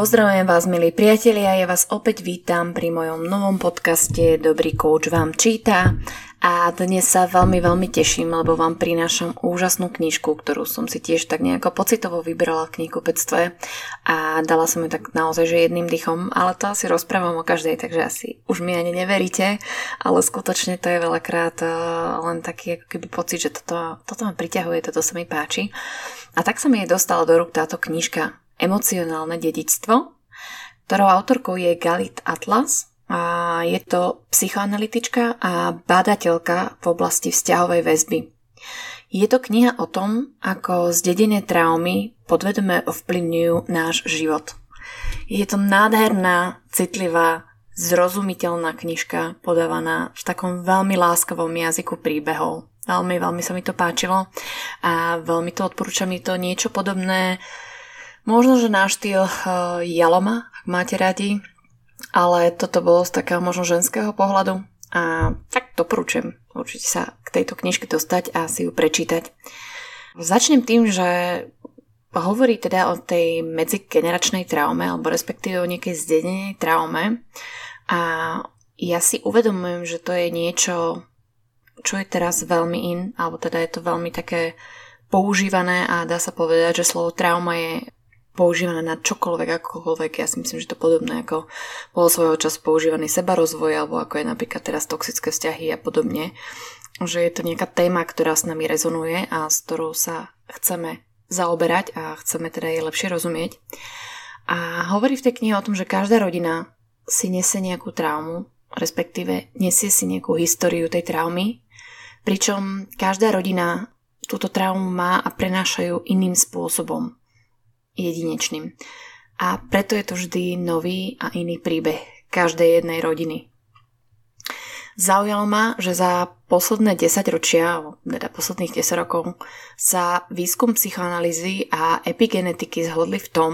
Pozdravujem vás, milí priatelia, ja vás opäť vítam pri mojom novom podcaste Dobrý kouč vám číta a dnes sa veľmi teším, lebo vám prinášam úžasnú knižku, ktorú som si tiež tak nejako pocitovo vybrala v knihkupectve a dala som ju tak naozaj, že jedným dychom, ale to asi rozprávam o každej, takže asi už mi ani neveríte, ale skutočne to je veľakrát len taký ako keby pocit, že toto ma priťahuje, toto sa mi páči a tak sa mi jej dostala do rúk táto knižka Emocionálne dedičstvo, ktorou autorkou je Galit Atlas. A je to psychoanalytička a badateľka v oblasti vzťahovej väzby. Je to kniha o tom, ako zdedené traumy podvedome ovplyvňujú náš život. Je to nádherná, citlivá, zrozumiteľná knižka podávaná v takom veľmi láskavom jazyku príbehov. Veľmi sa mi to páčilo a veľmi to odporúčam. Je to niečo podobné možno, že na štýl Jaloma, ak máte radi, ale toto bolo z takého možno ženského pohľadu a tak to doporučujem určite sa k tejto knižke dostať a si ju prečítať. Začnem tým, že hovorí teda o tej medzigeneračnej traume alebo respektíve o nejakej zdedenej traume a ja si uvedomujem, že to je niečo, čo je teraz veľmi in, alebo teda je to veľmi také používané a dá sa povedať, že slovo trauma je používané na čokoľvek, akokoľvek. Ja si myslím, že to podobné ako bolo svojho času používaný sebarozvoj alebo ako je napríklad teraz toxické vzťahy a podobne. Že je to nejaká téma, ktorá s nami rezonuje a s ktorou sa chceme zaoberať a chceme teda jej lepšie rozumieť. A hovorí v tej knihe o tom, že každá rodina si nesie nejakú traumu, respektíve nesie si nejakú históriu tej traumy, pričom každá rodina túto traumu má a prenášajú iným spôsobom. Jedinečným. A preto je to vždy nový a iný príbeh každej jednej rodiny. Zaujalo ma, že za posledné 10 ročia, teda posledných 10 rokov, sa výskum psychoanalýzy a epigenetiky zhodli v tom,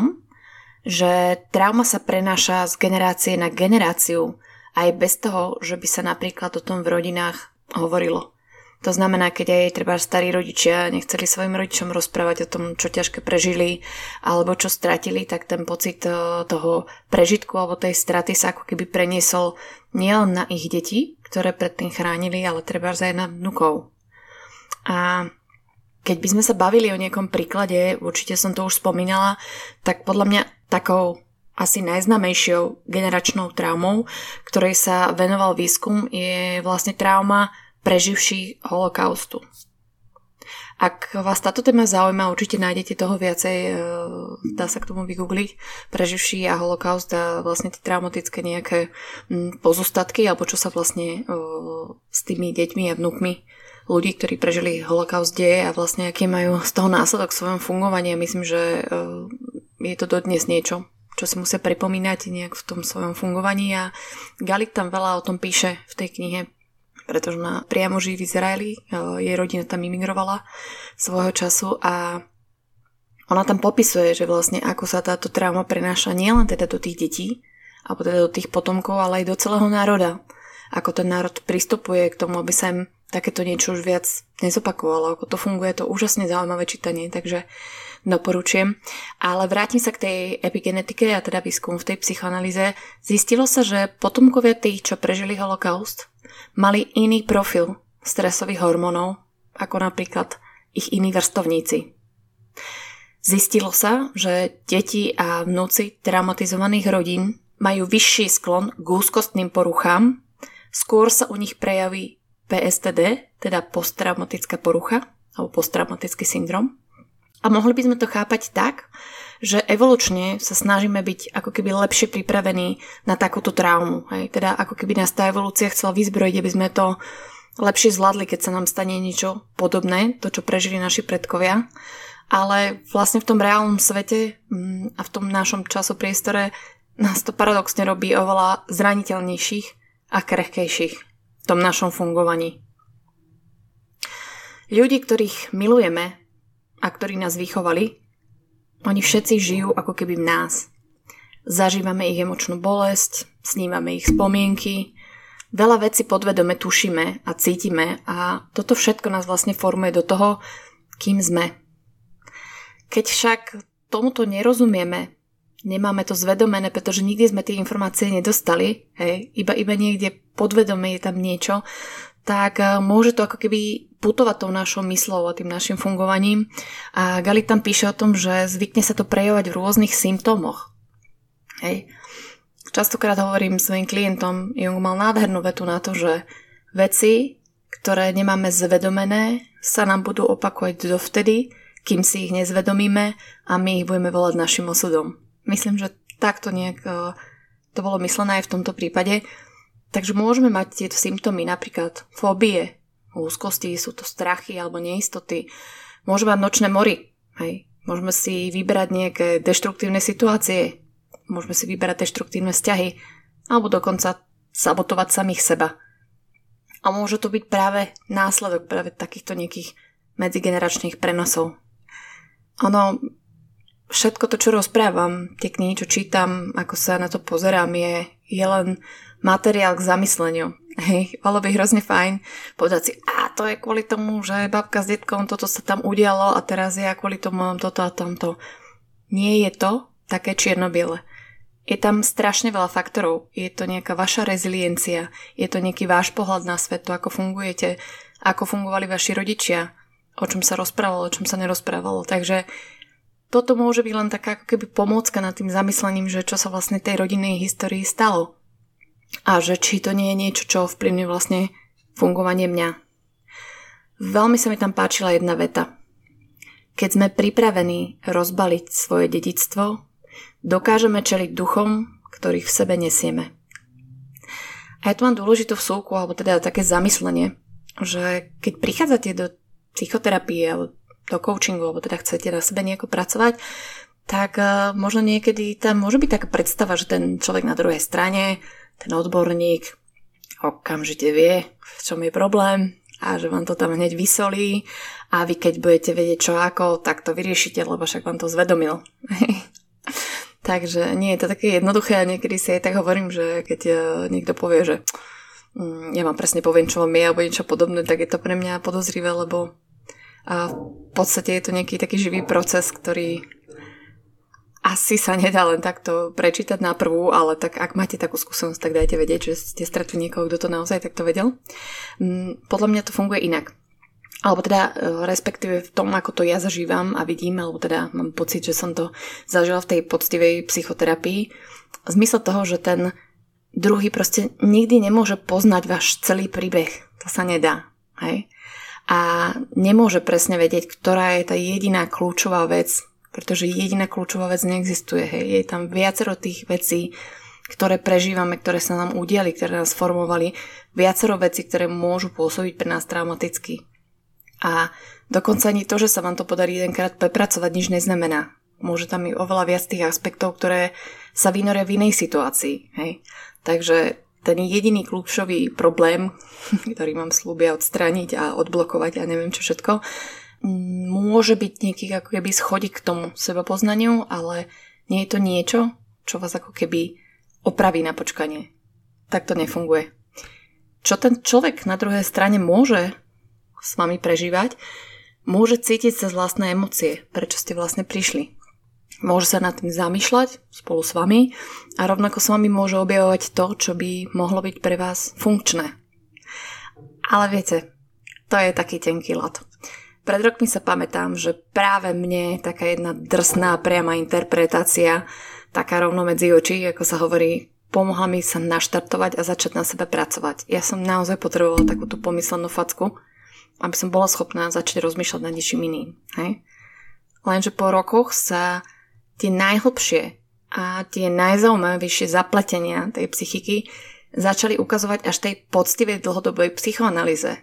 že trauma sa prenáša z generácie na generáciu aj bez toho, že by sa napríklad o tom v rodinách hovorilo. To znamená, keď aj treba starí rodičia nechceli svojim rodičom rozprávať o tom, čo ťažké prežili alebo čo stratili, tak ten pocit toho prežitku alebo tej straty sa ako keby preniesol nielen na ich deti, ktoré predtým chránili, ale treba aj na vnukov. A keď by sme sa bavili o nejakom príklade, určite som to už spomínala, tak podľa mňa takou asi najznámejšou generačnou traumou, ktorej sa venoval výskum, je vlastne trauma preživších holokaustu. Ak vás táto téma zaujíma, určite nájdete toho viacej, dá sa k tomu vygoogliť, preživší a holokaust a vlastne tie traumatické nejaké pozostatky, alebo čo sa vlastne s tými deťmi a vnukmi ľudí, ktorí prežili holokaust, deje a vlastne aké majú z toho následok v svojom fungovaní. Myslím, že je to dodnes niečo, čo si musia pripomínať nejak v tom svojom fungovaní a Galit tam veľa o tom píše v tej knihe, pretože ona priamo žijí v Izraeli, jej rodina tam imigrovala svojho času a ona tam popisuje, že vlastne ako sa táto trauma prenáša nielen teda do tých detí, alebo teda do tých potomkov, ale aj do celého národa. Ako ten národ pristupuje k tomu, aby sa im takéto niečo už viac nezopakovalo, ako to funguje, to úžasne zaujímavé čítanie, takže doporučujem. Ale vrátim sa k tej epigenetike a teda výskumu v tej psychoanalýze. Zistilo sa, že potomkovia tých, čo prežili holokaust, mali iný profil stresových hormónov, ako napríklad ich iní vrstovníci. Zistilo sa, že deti a vnúci traumatizovaných rodín majú vyšší sklon k úzkostným poruchám, skôr sa u nich prejaví PSTD, teda posttraumatická porucha alebo posttraumatický syndrom. A mohli by sme to chápať tak, že evolučne sa snažíme byť ako keby lepšie pripravení na takúto traumu. Hej? Teda ako keby nás tá evolúcia chcela vyzbrojiť, aby sme to lepšie zvládli, keď sa nám stane niečo podobné, to čo prežili naši predkovia. Ale vlastne v tom reálnom svete a v tom našom časopriestore nás to paradoxne robí oveľa zraniteľnejších a krehkejších v tom našom fungovaní. Ľudí, ktorých milujeme a ktorí nás vychovali, oni všetci žijú ako keby v nás. Zažívame ich emočnú bolesť, snímame ich spomienky, veľa vecí podvedome tušíme a cítime a toto všetko nás vlastne formuje do toho, kým sme. Keď však tomuto nerozumieme nemáme to zvedomené, pretože nikdy sme tie informácie nedostali, hej, iba niekde podvedome je tam niečo, tak môže to ako keby putovať tou našou mysľou a tým našim fungovaním. A Galit tam píše o tom, že zvykne sa to prejavovať v rôznych symptómoch. Hej. Častokrát hovorím svojim klientom, Jung mal nádhernú vetu na to, že veci, ktoré nemáme zvedomené, sa nám budú opakovať dovtedy, kým si ich nezvedomíme a my ich budeme volať našim osudom. Myslím, že takto nejak to bolo myslené aj v tomto prípade. Takže môžeme mať tieto symptómy, napríklad fóbie, úzkosti, sú to strachy alebo neistoty. Môžeme mať nočné mory. Hej. Môžeme si vybrať nejaké deštruktívne situácie. Môžeme si vyberať deštruktívne vzťahy. Alebo dokonca sabotovať samých seba. A môže to byť práve následok práve takýchto nejakých medzigeneračných prenosov. Ono, všetko to, čo rozprávam, tie knihy, čo čítam, ako sa na to pozerám, je len materiál k zamysleniu. Hej, bolo by hrozne fajn povedať si, to je kvôli tomu, že babka s detkom, toto sa tam udialo a teraz ja kvôli tomu mám toto a tamto. Nie je to také čierno-biele. Je tam strašne veľa faktorov. Je to nejaká vaša reziliencia, je to nejaký váš pohľad na svet, to ako fungujete, ako fungovali vaši rodičia, o čom sa rozprávalo, o čom sa nerozprávalo. Takže toto môže byť len taká ako keby pomôcka nad tým zamyslením, že čo sa vlastne tej rodinnej histórii stalo. A že či to nie je niečo, čo vplyvňuje vlastne fungovanie mňa. Veľmi sa mi tam páčila jedna veta. Keď sme pripravení rozbaliť svoje dedičstvo, dokážeme čeliť duchom, ktorých v sebe nesieme. A ja tu mám dôležitú vsúku, alebo teda také zamyslenie, že keď prichádzate do psychoterapie alebo do coachingu, alebo teda chcete na sebe nejako pracovať, tak možno niekedy tam môže byť taká predstava, že ten človek na druhej strane, ten odborník, okamžite vie, v čom je problém a že vám to tam hneď vysolí a vy keď budete vedieť čo ako, tak to vyriešite, lebo však vám to zvedomil. Takže nie je to také jednoduché a niekedy si aj tak hovorím, že keď niekto povie, že ja vám presne poviem, čo vám je alebo niečo podobné, tak je to pre mňa podozrivé, lebo a v podstate je to nejaký taký živý proces, ktorý asi sa nedá len takto prečítať na prvú, ale tak ak máte takú skúsenosť, tak dajte vedieť, že ste stretli niekoho, kto to naozaj takto vedel. Podľa mňa to funguje inak. Alebo teda respektíve v tom, ako to ja zažívam a vidím, alebo teda mám pocit, že som to zažila v tej poctivej psychoterapii. Zmysel toho, že ten druhý proste nikdy nemôže poznať váš celý príbeh. To sa nedá. Hej? A nemôže presne vedieť, ktorá je tá jediná kľúčová vec, pretože jediná kľúčová vec neexistuje. Hej. Je tam viacero tých vecí, ktoré prežívame, ktoré sa nám udiali, ktoré nás formovali, viacero vecí, ktoré môžu pôsobiť pre nás traumaticky. A dokonca ani to, že sa vám to podarí jedenkrát prepracovať, nič neznamená. Môže tam byť oveľa viac tých aspektov, ktoré sa vynoria v inej situácii. Hej. Takže ten jediný kľúčový problém, ktorý vám slúbia odstrániť a odblokovať a neviem čo všetko, môže byť nieký ako keby schodí k tomu sebapoznaniu, ale nie je to niečo, čo vás ako keby opraví na počkanie. Tak to nefunguje. Čo ten človek na druhej strane môže s vami prežívať, môže cítiť sa z vlastné emócie, prečo ste vlastne prišli. Môže sa nad tým zamýšľať spolu s vami a rovnako s vami môže objavovať to, čo by mohlo byť pre vás funkčné. Ale viete, to je taký tenký ľad. Pred rokmi sa pamätám, že práve mne taká jedna drsná priama interpretácia, taká rovno medzi očí, ako sa hovorí, pomohla mi sa naštartovať a začať na sebe pracovať. Ja som naozaj potrebovala takúto pomyslenú facku, aby som bola schopná začať rozmýšľať nad niečím iným. Hej? Lenže po rokoch sa tie najhlbšie a tie najzaujímavejšie zapletenia tej psychiky začali ukazovať až tej poctivej dlhodobej psychoanalýze.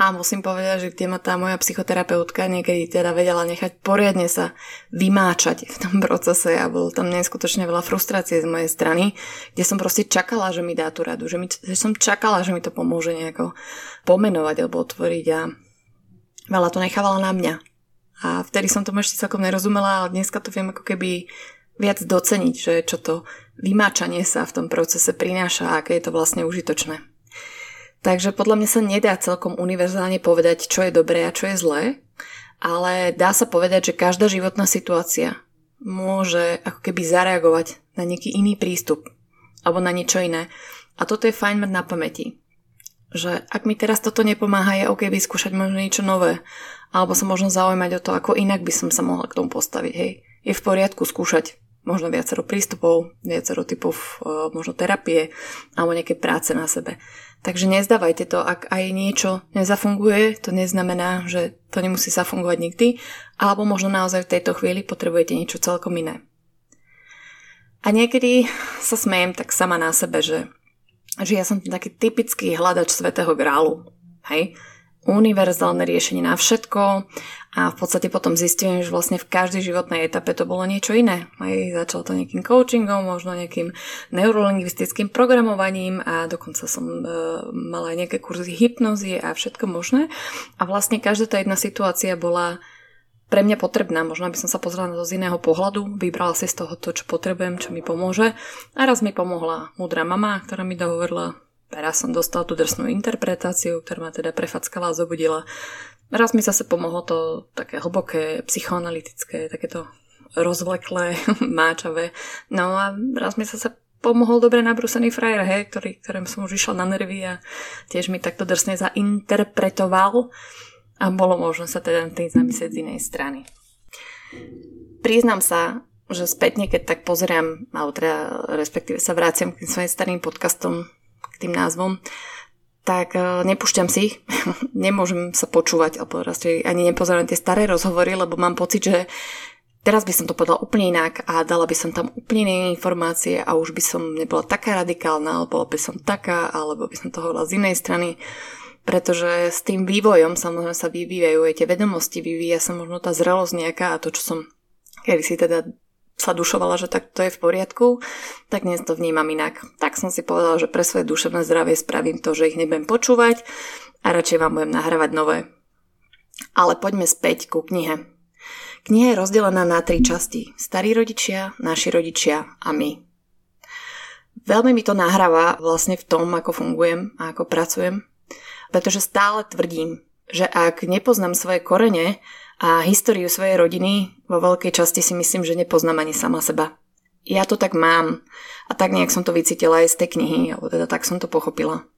A musím povedať, že kde ma tá moja psychoterapeutka niekedy teda vedela nechať poriadne sa vymáčať v tom procese a bolo tam neskutočne veľa frustrácie z mojej strany, kde som proste čakala, že mi dá tú radu, že som čakala, že mi to pomôže nejako pomenovať alebo otvoriť a veľa to nechávala na mňa. A vtedy som tomu ešte celkom nerozumela, ale dneska to viem ako keby viac doceniť, že čo to vymáčanie sa v tom procese prináša a aké je to vlastne užitočné. Takže podľa mňa sa nedá celkom univerzálne povedať, čo je dobré a čo je zlé, ale dá sa povedať, že každá životná situácia môže ako keby zareagovať na nejaký iný prístup alebo na niečo iné. A toto je fajn mať na pamäti. Že ak mi teraz toto nepomáha, je OK vyskúšať možno niečo nové. Alebo sa možno zaujímať o to, ako inak by som sa mohla k tomu postaviť. Hej. Je v poriadku skúšať možno viacero prístupov, viacero typov možno terapie alebo nejaké práce na sebe. Takže nezdávajte to, ak aj niečo nezafunguje, to neznamená, že to nemusí zafungovať nikdy, alebo možno naozaj v tejto chvíli potrebujete niečo celkom iné. A niekedy sa smejem tak sama na sebe, že ja som taký typický hľadač svätého grálu. Hej? Univerzálne riešenie na všetko a v podstate potom zistím, že vlastne v každej životnej etape to bolo niečo iné. Aj začalo to nejakým coachingom, možno nejakým neurolingvistickým programovaním a dokonca som mala aj nejaké kurzy hypnózy a všetko možné. A vlastne každá tá jedna situácia bola pre mňa potrebná. Možno by som sa pozrela na to z iného pohľadu, vybrala si z toho to, čo potrebujem, čo mi pomôže. A raz mi pomohla múdra mama, ktorá mi dohovorila. Raz som dostal tú drsnú interpretáciu, ktorá ma teda prefackala a zobudila. Raz mi zase pomohlo to také hlboké, psychoanalytické, takéto rozvleklé, máčavé. No a raz mi zase pomohol dobre nabrúsený frajer, hej, ktorým som už išla na nervy a tiež mi takto drsne zainterpretoval a bolo možno sa teda tým zamyslieť z inej strany. Priznám sa, že spätne, keď tak pozerám, alebo teda respektíve sa vraciam k svojim starým podcastom, tým názvom, tak nepúšťam si ich, nemôžem sa počúvať, alebo ani nepozerám tie staré rozhovory, lebo mám pocit, že teraz by som to povedala úplne inak a dala by som tam úplne iné informácie a už by som nebola taká radikálna, alebo by som taká, alebo by som to hovorila z inej strany, pretože s tým vývojom samozrejme sa vyvíjajú aj tie vedomosti, vyvíja sa možno tá zrelosť nejaká a to, čo som kedysi teda sa dušovala, že tak to je v poriadku, tak dnes to vnímam inak. Tak som si povedala, že pre svoje duševné zdravie spravím to, že ich nebudem počúvať a radšej vám budem nahrávať nové. Ale poďme späť ku knihe. Kniha je rozdelená na 3 časti. Starí rodičia, naši rodičia a my. Veľmi mi to nahráva vlastne v tom, ako fungujem a ako pracujem, pretože stále tvrdím, že ak nepoznám svoje korene a históriu svojej rodiny, vo veľkej časti si myslím, že nepoznám ani sama seba. Ja to tak mám a tak nejak som to vycítila aj z tej knihy, alebo teda tak som to pochopila.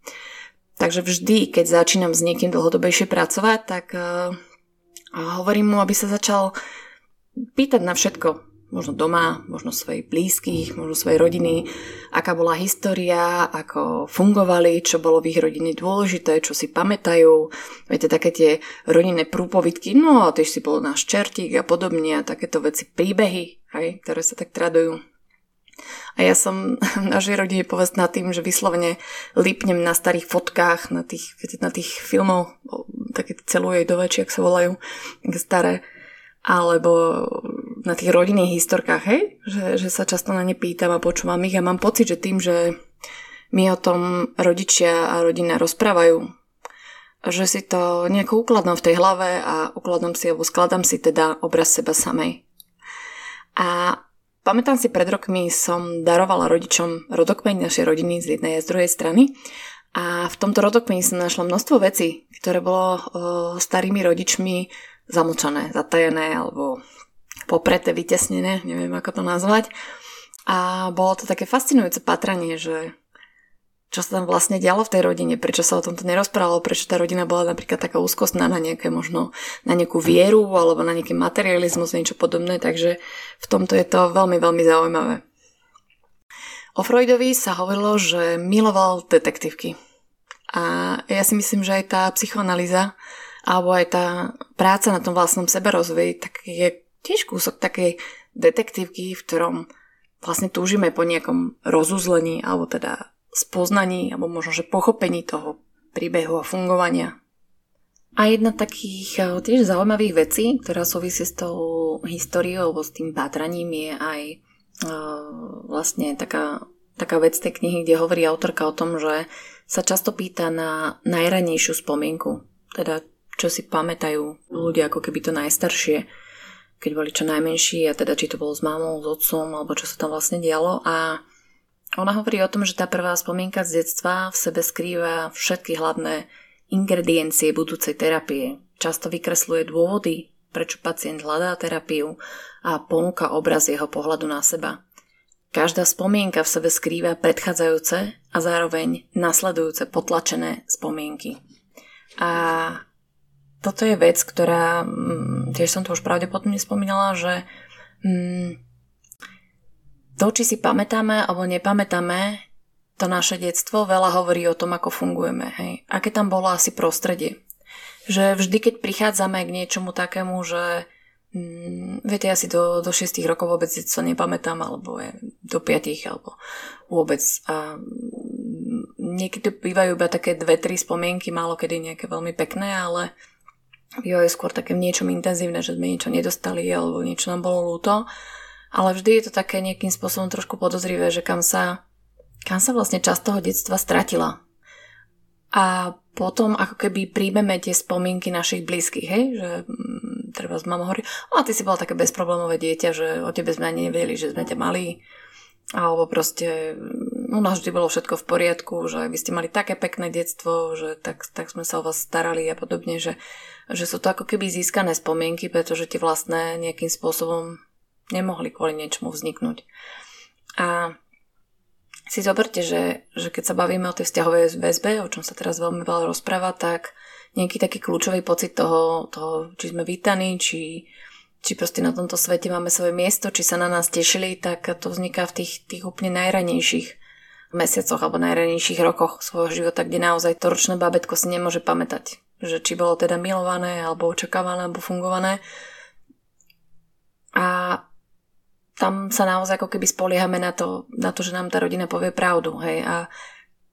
Takže vždy, keď začínam s niekým dlhodobejšie pracovať, tak hovorím mu, aby sa začal pýtať na všetko. Možno doma, možno svojich blízkych, možno svojej rodiny, aká bola história, ako fungovali, čo bolo v ich rodine dôležité, čo si pamätajú. Viete, také tie rodinné prúpovidky, no a tiež si bol náš čertík a podobne a takéto veci, príbehy, hej, ktoré sa tak tradujú. A ja som v našej rodine povestná tým, že vyslovene lípnem na starých fotkách, na tých filmov, také celuje do väčšie, ak sa volajú, staré, alebo na tých rodinných historkách, hej? Že sa často na ne pýtam a počúvam ich a mám pocit, že tým, že mi o tom rodičia a rodina rozprávajú, že si to nejako ukladám v tej hlave a ukladám si alebo skladám si teda obraz seba samej. A pamätám si, pred rokmi som darovala rodičom rodokmeň našej rodiny z jednej a z druhej strany a v tomto rodokmeni som našla množstvo vecí, ktoré bolo starými rodičmi zamlčané, zatajené alebo popreté, vytesnené, neviem ako to nazvať. A bolo to také fascinujúce patranie, že čo sa tam vlastne dialo v tej rodine, prečo sa o tomto nerozprávalo, prečo tá rodina bola napríklad taká úzkostná na nejaké možno, na nejakú vieru alebo na nejaký materializmus, niečo podobné, takže v tomto je to veľmi, veľmi zaujímavé. O Freudovi sa hovorilo, že miloval detektívky. A ja si myslím, že aj tá psychoanalýza alebo aj tá práca na tom vlastnom seberozvoji, tak je tiež kúsok takej detektívky, v ktorom vlastne túžime po nejakom rozuzlení, alebo teda spoznaní, alebo možno, že pochopení toho príbehu a fungovania. A jedna takých tiež zaujímavých vecí, ktorá súvisí s tou históriou, alebo s tým pátraním, je aj vlastne taká vec tej knihy, kde hovorí autorka o tom, že sa často pýta na najranejšiu spomienku, teda čo si pamätajú ľudia ako keby to najstaršie, keď boli čo najmenší a teda či to bolo s mamou, s otcom alebo čo sa tam vlastne dialo. A ona hovorí o tom, že tá prvá spomienka z detstva v sebe skrýva všetky hlavné ingrediencie budúcej terapie. Často vykresluje dôvody, prečo pacient hľadá terapiu a ponúka obraz jeho pohľadu na seba. Každá spomienka v sebe skrýva predchádzajúce a zároveň nasledujúce potlačené spomienky. A toto je vec, ktorá, tiež som to už pravdepodobne spomínala, že to, či si pamätáme alebo nepamätáme to naše detstvo, veľa hovorí o tom, ako fungujeme. Hej? Aké tam bolo asi prostredie. Že vždy, keď prichádzame k niečomu takému, že viete, ja si do 6 rokov vôbec detstvo nepamätám, alebo do 5, alebo vôbec. A niekedy bývajú iba také 2-3 spomienky, málo kedy nejaké veľmi pekné, ale bývajú skôr také v niečom intenzívne, že sme niečo nedostali alebo niečo nám bolo ľúto, ale vždy je to také nejakým spôsobom trošku podozrivé, že kam sa vlastne časť toho detstva stratila. A potom ako keby príjmeme tie spomienky našich blízkych, hej, že treba s mamou hovorí, a ty si bola také bezproblémové dieťa, že o tebe sme ani nevedeli, že sme ťa mali, alebo proste u nás vždy bolo všetko v poriadku, že vy ste mali také pekné detstvo, že tak sme sa o vás starali a podobne, že sú to ako keby získané spomienky, pretože tie vlastné nejakým spôsobom nemohli kvôli niečomu vzniknúť. A si zoberte, že keď sa bavíme o tej vzťahovej väzbe, o čom sa teraz veľmi veľa rozpráva, tak nejaký taký kľúčový pocit toho či sme vítaní, či proste na tomto svete máme svoje miesto, či sa na nás tešili, tak to vzniká v tých úplne najranejších mesiacoch alebo najranejších rokoch svojho života, kde naozaj to ročné bábätko si nemôže pamätať. Že či bolo teda milované, alebo očakávané, alebo fungované. A tam sa naozaj ako keby spoliehame na to, že nám tá rodina povie pravdu. Hej? A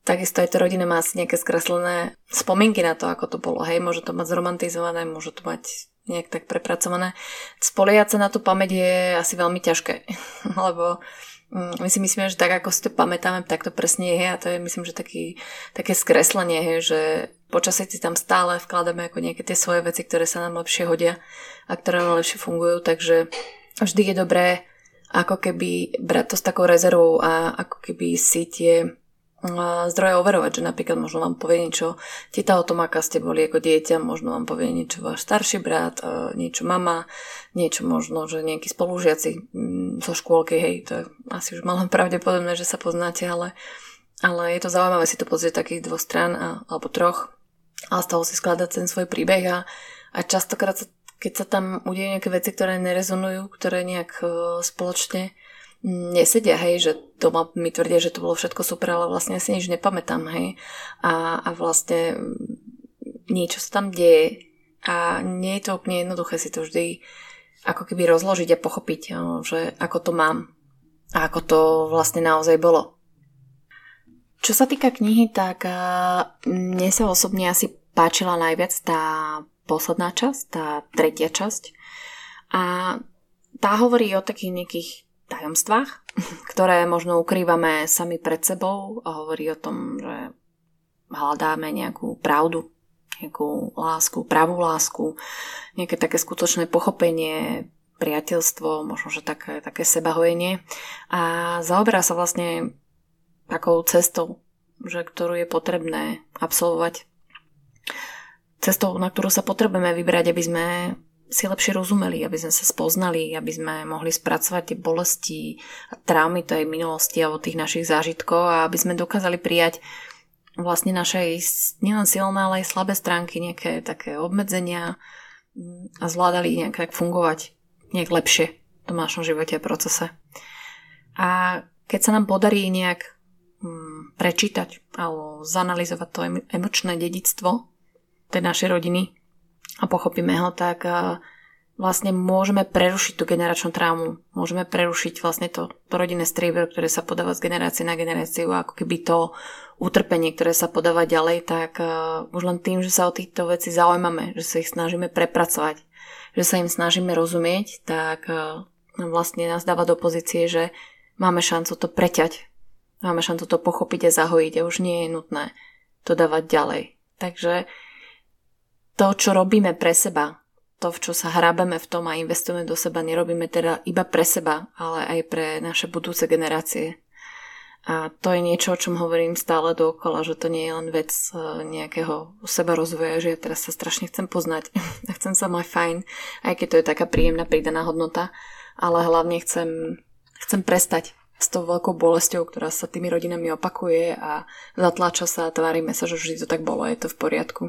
takisto aj tá rodina má asi nejaké skreslené spomienky na to, ako to bolo. Hej? Môže to mať zromantizované, môže to mať nejak tak prepracované. Spoliehať sa na tú pamäť je asi veľmi ťažké, lebo my si myslíme, že tak ako si to pamätáme, tak to presne je, a to je, myslím, že také skreslenie, hej, že počasie si tam stále vkladáme ako nejaké tie svoje veci, ktoré sa nám lepšie hodia a ktoré nám lepšie fungujú, takže vždy je dobré ako keby brať to s takou rezervou a ako keby si tie zdroje overovať, že napríklad možno vám povie niečo teta o tom, aká ste boli ako dieťa, možno vám povie niečo váš starší brat, niečo mama, niečo možno, že nejakí spolužiaci zo škôlky, hej, to je asi už malo pravdepodobné, že sa poznáte, ale je to zaujímavé si to pozrieť takých 2 strán alebo 3, a z toho si skladať ten svoj príbeh a častokrát, keď sa tam udejú nejaké veci, ktoré nerezonujú, ktoré nejak spoločne nesedia, hej, že doma mi tvrdia, že to bolo všetko super, ale vlastne si nič nepamätám, hej, a vlastne niečo sa tam deje a nie je to úplne jednoduché si to vždy ako keby rozložiť a pochopiť, že ako to mám a ako to vlastne naozaj bolo. Čo sa týka knihy, tak mne sa osobne asi páčila najviac tá posledná časť, tá 3. časť, a tá hovorí o takých nejakých tajomstvách, ktoré možno ukrývame sami pred sebou, a hovorí o tom, že hľadáme nejakú pravdu, nejakú lásku, pravú lásku, nejaké také skutočné pochopenie, priateľstvo, možno, že také sebahojenie, a zaoberá sa vlastne takou cestou, že ktorú je potrebné absolvovať. Cestou, na ktorú sa potrebujeme vybrať, aby sme si lepšie rozumeli, aby sme sa spoznali, aby sme mohli spracovať tie bolesti a traumy tej minulosti alebo tých našich zážitkov, a aby sme dokázali prijať vlastne naše nielen silné, ale aj slabé stránky, nejaké také obmedzenia, a zvládali nejak fungovať nejak lepšie v tom našom živote a procese. A keď sa nám podarí nejak prečítať alebo zanalyzovať to emočné dedičstvo tej našej rodiny a pochopíme ho, tak vlastne môžeme prerušiť tú generačnú traumu. Môžeme prerušiť vlastne to rodinné striebro, ktoré sa podáva z generácie na generáciu, a ako keby to utrpenie, ktoré sa podáva ďalej, tak už len tým, že sa o týchto veci zaujímame, že sa ich snažíme prepracovať, že sa im snažíme rozumieť, tak vlastne nás dáva do pozície, že máme šancu to preťať. Máme šancu to pochopiť a zahojiť, a už nie je nutné to dávať ďalej. Takže to, čo robíme pre seba, to, v čo sa hrábeme v tom a investujeme do seba, nerobíme teda iba pre seba, ale aj pre naše budúce generácie. A to je niečo, o čom hovorím stále dookola, že to nie je len vec nejakého sebarozvoja, že ja teraz sa strašne chcem poznať a chcem sa mať fajn, aj keď to je taká príjemná pridaná hodnota, ale hlavne chcem prestať s tou veľkou bolesťou, ktorá sa tými rodinami opakuje a zatláča sa a tvárime sa, že vždy to tak bolo, je to v poriadku.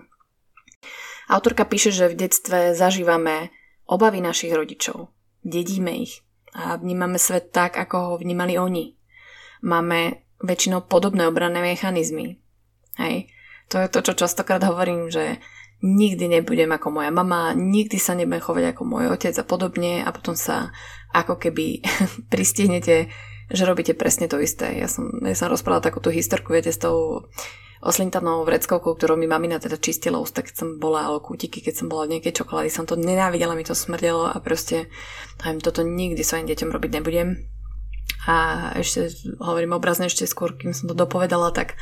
Autorka píše, že v detstve zažívame obavy našich rodičov, dedíme ich a vnímame svet tak, ako ho vnímali oni. Máme väčšinou podobné obranné mechanizmy. Hej. To je to, čo častokrát hovorím, že nikdy nebudem ako moja mama, nikdy sa nebudem chovať ako môj otec a podobne, a potom sa ako keby pristihnete, že robíte presne to isté. Ja som rozprávala takúto historku, viete, s tou oslintanou vreckovkou, ktorou mi mamina teda čistila ústa, keď som bola, alebo kútiky, keď som bola v nejakej čokolády, som to nenávidela, mi to smrdelo a proste toto nikdy svojim deťom robiť nebudem. A ešte hovorím obrazne, ešte skôr, kým som to dopovedala, tak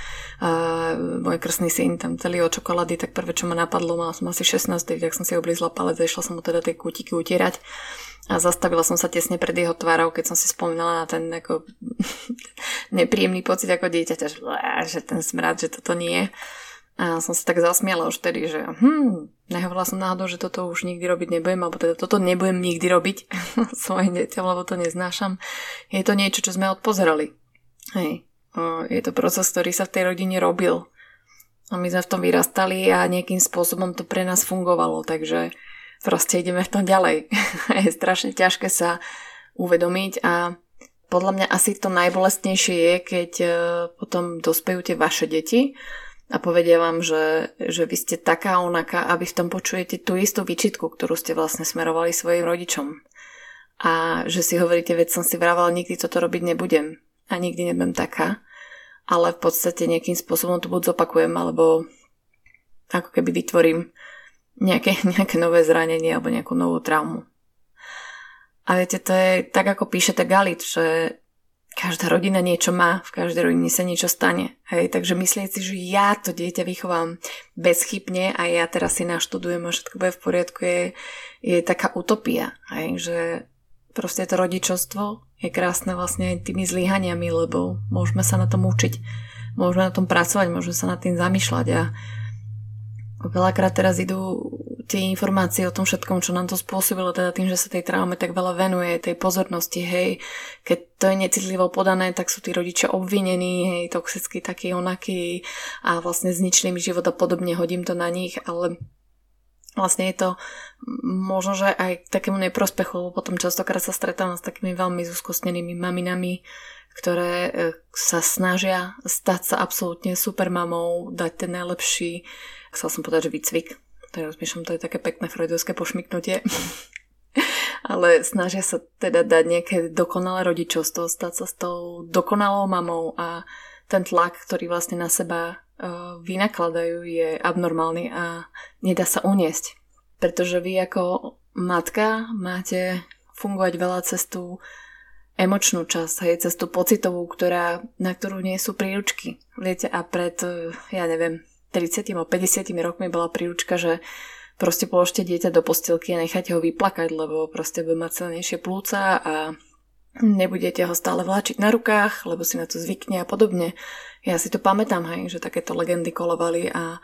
môj krstný syn tam celý od čokolády, tak prvé, čo ma napadlo, mala som asi 16, tak som si oblízla palec a išla som mu teda tie kútiky utierať a zastavila som sa tesne pred jeho tvárou, keď som si spomínala na ten ako nepríjemný pocit ako dieťaťa, že ten smrad, že toto nie je. A som sa tak zasmiala už vtedy, že nehovorila som náhodou, že toto už nikdy robiť nebudem, alebo teda toto nebudem nikdy robiť svojim deťom, lebo to neznášam. Je to niečo, čo sme odpozerali. Hej. Je to proces, ktorý sa v tej rodine robil. A my sme v tom vyrastali a nejakým spôsobom to pre nás fungovalo, takže proste ideme v tom ďalej. Je strašne ťažké sa uvedomiť a podľa mňa asi to najbolestnejšie je, keď potom dospejú tie vaše deti a povedia vám, že vy ste taká onaká, aby v tom počujete tú istú výčitku, ktorú ste vlastne smerovali svojim rodičom. A že si hovoríte, veď som si vravala, nikdy toto robiť nebudem a nikdy nebudem taká. Ale v podstate nejakým spôsobom to buď zopakujem, alebo ako keby vytvorím nejaké nové zranenie alebo nejakú novú traumu. A viete, to je tak, ako píšete Galit, že každá rodina niečo má, v každej rodine sa niečo stane. Hej, takže myslieť si, že ja to dieťa vychovám bezchybne a ja teraz si naštudujem a všetko bude v poriadku, je taká utopia. Hej, že proste to rodičovstvo je krásne vlastne aj tými zlyhaniami, lebo môžeme sa na tom učiť, môžeme na tom pracovať, môžeme sa nad tým zamýšľať a veľakrát teraz idú tie informácie o tom všetkom, čo nám to spôsobilo, teda tým, že sa tej traume tak veľa venuje, tej pozornosti, hej, keď to je necitlivo podané, tak sú tí rodičia obvinení, hej, toxickí, takí, onakí a vlastne zničili mi život a podobne, hodím to na nich, ale vlastne je to možno, že aj k takému neprospechu, lebo potom častokrát sa stretávam s takými veľmi zúskostnenými maminami, ktoré sa snažia stať sa absolútne supermamou, dať ten najlepší, chcel som povedať, že výcvik. Teraz rozmýšľam, to je také pekné freudovské pošmyknutie. Ale snažia sa teda dať nejaké dokonalé rodičovstvo, stať sa s tou dokonalou mamou a ten tlak, ktorý vlastne na seba vynakladajú, je abnormálny a nedá sa uniesť. Pretože vy ako matka máte fungovať veľa cez tú emočnú časť, hej, cez tú pocitovú, na ktorú nie sú príručky. Viete, a pred, ja neviem, 30 alebo 50 rokmi bola príručka, že proste položte dieťa do postielky a nechajte ho vyplakať, lebo proste bude mať silnejšie plúca a nebudete ho stále vláčiť na rukách, lebo si na to zvykne a podobne. Ja si to pamätám, hej, že takéto legendy kolovali a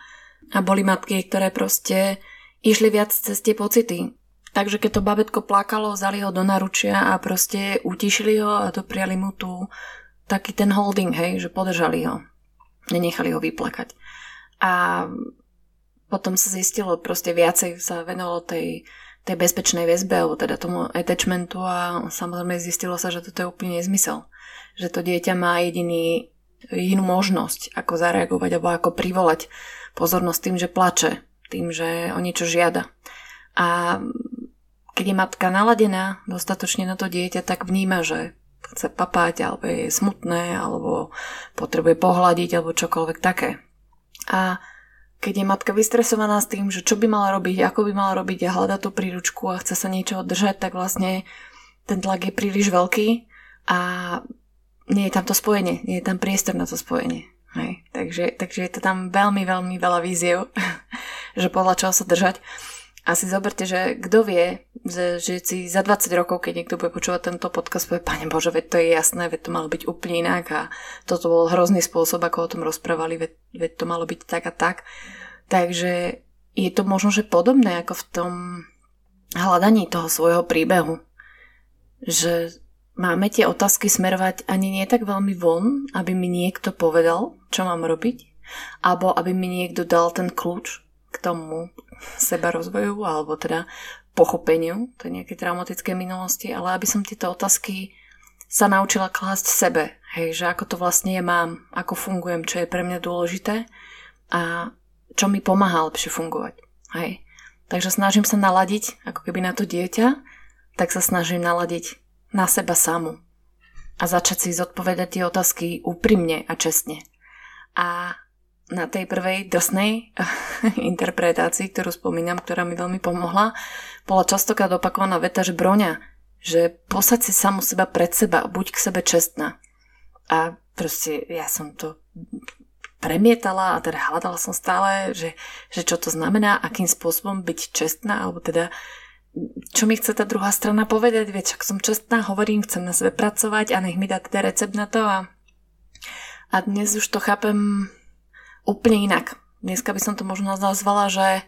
boli matky, ktoré proste išli viac cez tie pocity. Takže keď to babetko plakalo, vzali ho do naručia a proste utišili ho a dopriali mu tu taký ten holding, hej, že podržali ho. Nenechali ho vyplakať. A potom sa zistilo, proste viacej sa venovalo tej bezpečnej väzbe, alebo teda tomu attachmentu a samozrejme zistilo sa, že toto je úplne nezmysel. Že to dieťa má jedinú možnosť, ako zareagovať alebo ako privolať pozornosť tým, že plače, tým, že o niečo žiada. A keď je matka naladená dostatočne na to dieťa, tak vníma, že chce papať, alebo je smutné, alebo potrebuje pohľadiť, alebo čokoľvek také. A keď je matka vystresovaná s tým, že čo by mala robiť, ako by mala robiť a hľada tú príručku a chce sa niečoho držať, tak vlastne ten tlak je príliš veľký a nie je tam to spojenie, nie je tam priestor na to spojenie. Hej. Takže je to tam veľmi, veľmi veľa víziev, že podľa čoho sa držať. A si zoberte, že kto vie, že si za 20 rokov, keď niekto bude počúvať tento podcast, povie, Pane Bože, veď to je jasné, veď to malo byť úplne inak a toto bol hrozný spôsob, ako o tom rozprávali, veď to malo byť tak a tak. Takže je to možno, že podobné ako v tom hľadaní toho svojho príbehu. Že máme tie otázky smerovať ani nie tak veľmi von, aby mi niekto povedal, čo mám robiť, alebo aby mi niekto dal ten kľúč k tomu sebarozvoju, alebo teda pochopeniu tej nejakej traumatické minulosti, ale aby som tieto otázky sa naučila klásť sebe. Hej, že ako to vlastne ja mám, ako fungujem, čo je pre mňa dôležité a čo mi pomáha lepšie fungovať. Hej. Takže snažím sa naladiť, ako keby na to dieťa, tak sa snažím naladiť na seba samu a začať si zodpovedať tie otázky úprimne a čestne. A na tej prvej drsnej interpretácii, ktorú spomínam, ktorá mi veľmi pomohla, bola častokrát opakovaná veta, že Broňa, že posaď si samu seba pred seba, buď k sebe čestná. A proste ja som to premietala a teda hľadala som stále, že čo to znamená, akým spôsobom byť čestná, alebo teda čo mi chce tá druhá strana povedať, veď ak som čestná, hovorím, chcem na sebe pracovať a nech mi dá teda recept na to a dnes už to chápem úplne inak. Dneska by som to možno nazvala, že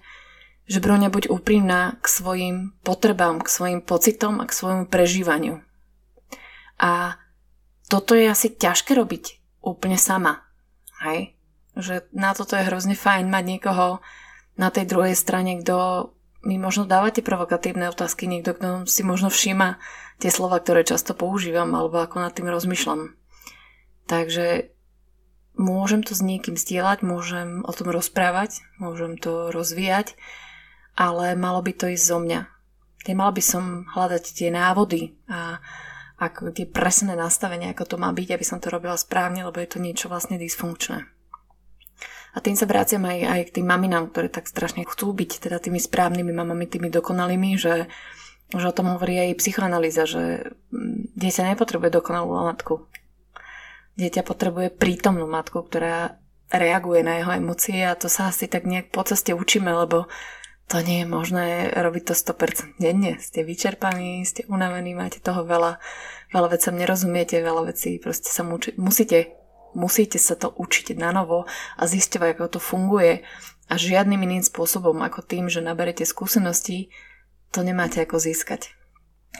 Broňa, buď úprimná k svojim potrebám, k svojim pocitom a k svojmu prežívaniu. A toto je asi ťažké robiť úplne sama. Hej? Že na toto je hrozne fajn mať niekoho na tej druhej strane, kto mi možno dávate provokatívne otázky, niekto, kto si možno všíma tie slova, ktoré často používam, alebo ako nad tým rozmýšľam. Takže môžem to s niekým zdieľať, môžem o tom rozprávať, môžem to rozvíjať, ale malo by to ísť zo mňa. Mala by som hľadať tie návody a ako tie presné nastavenia, ako to má byť, aby som to robila správne, lebo je to niečo vlastne dysfunkčné. A tým sa vraciam aj k tým maminám, ktoré tak strašne chcú byť teda tými správnymi mamami, tými dokonalými, že o tom hovorí aj psychoanalýza, že dieťa nepotrebuje dokonalú matku. Dieťa potrebuje prítomnú matku, ktorá reaguje na jeho emócie a to sa asi tak nejak po ceste učíme, lebo to nie je možné robiť to 100% denne. Ste vyčerpaní, ste unavení, máte toho veľa, veľa vecí nerozumiete, veľa vecí proste sa musíte sa to učiť na novo a zistiť, ako to funguje a žiadnym iným spôsobom ako tým, že naberete skúsenosti, to nemáte ako získať.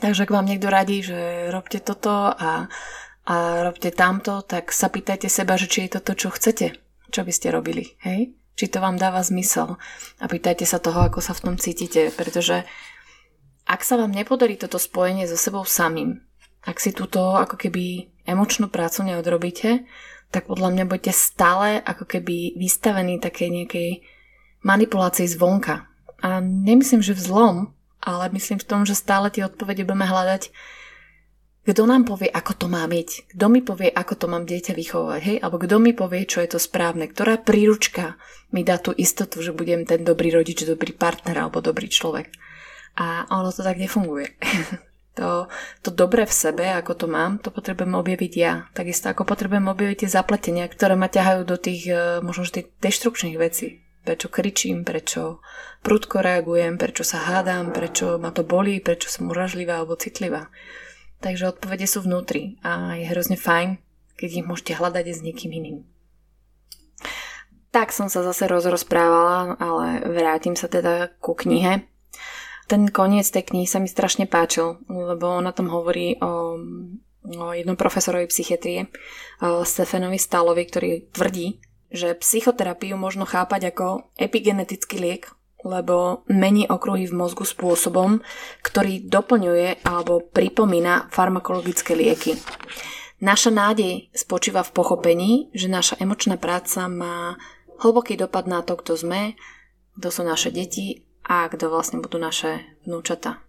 Takže ak vám niekto radí, že robte toto a robte tamto, tak sa pýtajte seba, že či je toto, čo chcete, čo by ste robili, hej? Či to vám dáva zmysel a pýtajte sa toho, ako sa v tom cítite, pretože ak sa vám nepodarí toto spojenie so sebou samým, ak si túto ako keby emočnú prácu neodrobíte, tak podľa mňa budete stále ako keby vystavení takej nejakej manipulácii zvonka. A nemyslím, že v zlom, ale myslím v tom, že stále tie odpovede budeme hľadať, kto nám povie, ako to má byť, kto mi povie, ako to mám dieťa vychovať, hej? Alebo kto mi povie, čo je to správne, ktorá príručka mi dá tú istotu, že budem ten dobrý rodič, dobrý partner alebo dobrý človek. A ono to tak nefunguje. To dobré v sebe, ako to mám, to potrebujem objaviť ja. Takisto ako potrebujem objaviť tie zapletenia, ktoré ma ťahajú do tých možno tých deštrukčných vecí. Prečo kričím, prečo prudko reagujem, prečo sa hádam, prečo ma to bolí, prečo som uražlivá alebo citlivá. Takže odpovede sú vnútri a je hrozne fajn, keď ich môžete hľadať s niekým iným. Tak som sa zase rozprávala, ale vrátim sa teda ku knihe. Ten koniec tej knihy sa mi strašne páčil, lebo ona tam hovorí o jednom profesorovi psychiatrie, Stefanovi Stalovi, ktorý tvrdí, že psychoterapiu možno chápať ako epigenetický liek, lebo mení okruhy v mozgu spôsobom, ktorý doplňuje alebo pripomína farmakologické lieky. Naša nádej spočíva v pochopení, že naša emočná práca má hlboký dopad na to, kto sme, kto sú naše deti a kto vlastne budú naše vnúčata.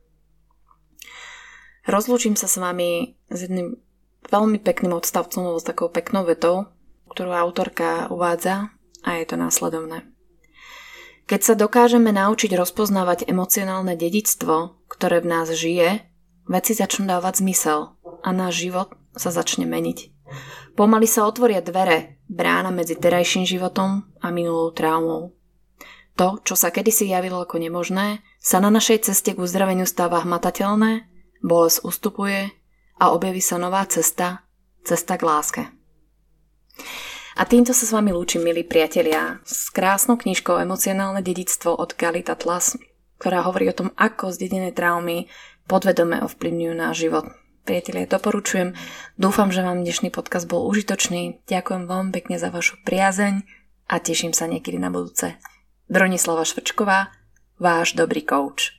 Rozlúčim sa s vami s jedným veľmi pekným odstavcom, alebo s takou peknou vetou, ktorú autorka uvádza a je to následovné. Keď sa dokážeme naučiť rozpoznávať emocionálne dedičstvo, ktoré v nás žije, veci začnú dávať zmysel a náš život sa začne meniť. Pomaly sa otvoria dvere, brána medzi terajším životom a minulou traumou. To, čo sa kedysi javilo ako nemožné, sa na našej ceste k uzdraveniu stáva hmatateľné, bolesť ustupuje a objaví sa nová cesta, cesta k láske. A týmto sa s vami lúčim, milí priatelia, s krásnou knižkou Emocionálne dedičstvo od Galit Atlas, ktorá hovorí o tom, ako zdedené traumy podvedome ovplyvňujú náš život. Priatelia, doporučujem. Dúfam, že vám dnešný podcast bol užitočný. Ďakujem vám pekne za vašu priazeň a teším sa niekedy na budúce. Bronislava Švrcková, váš dobrý kouč.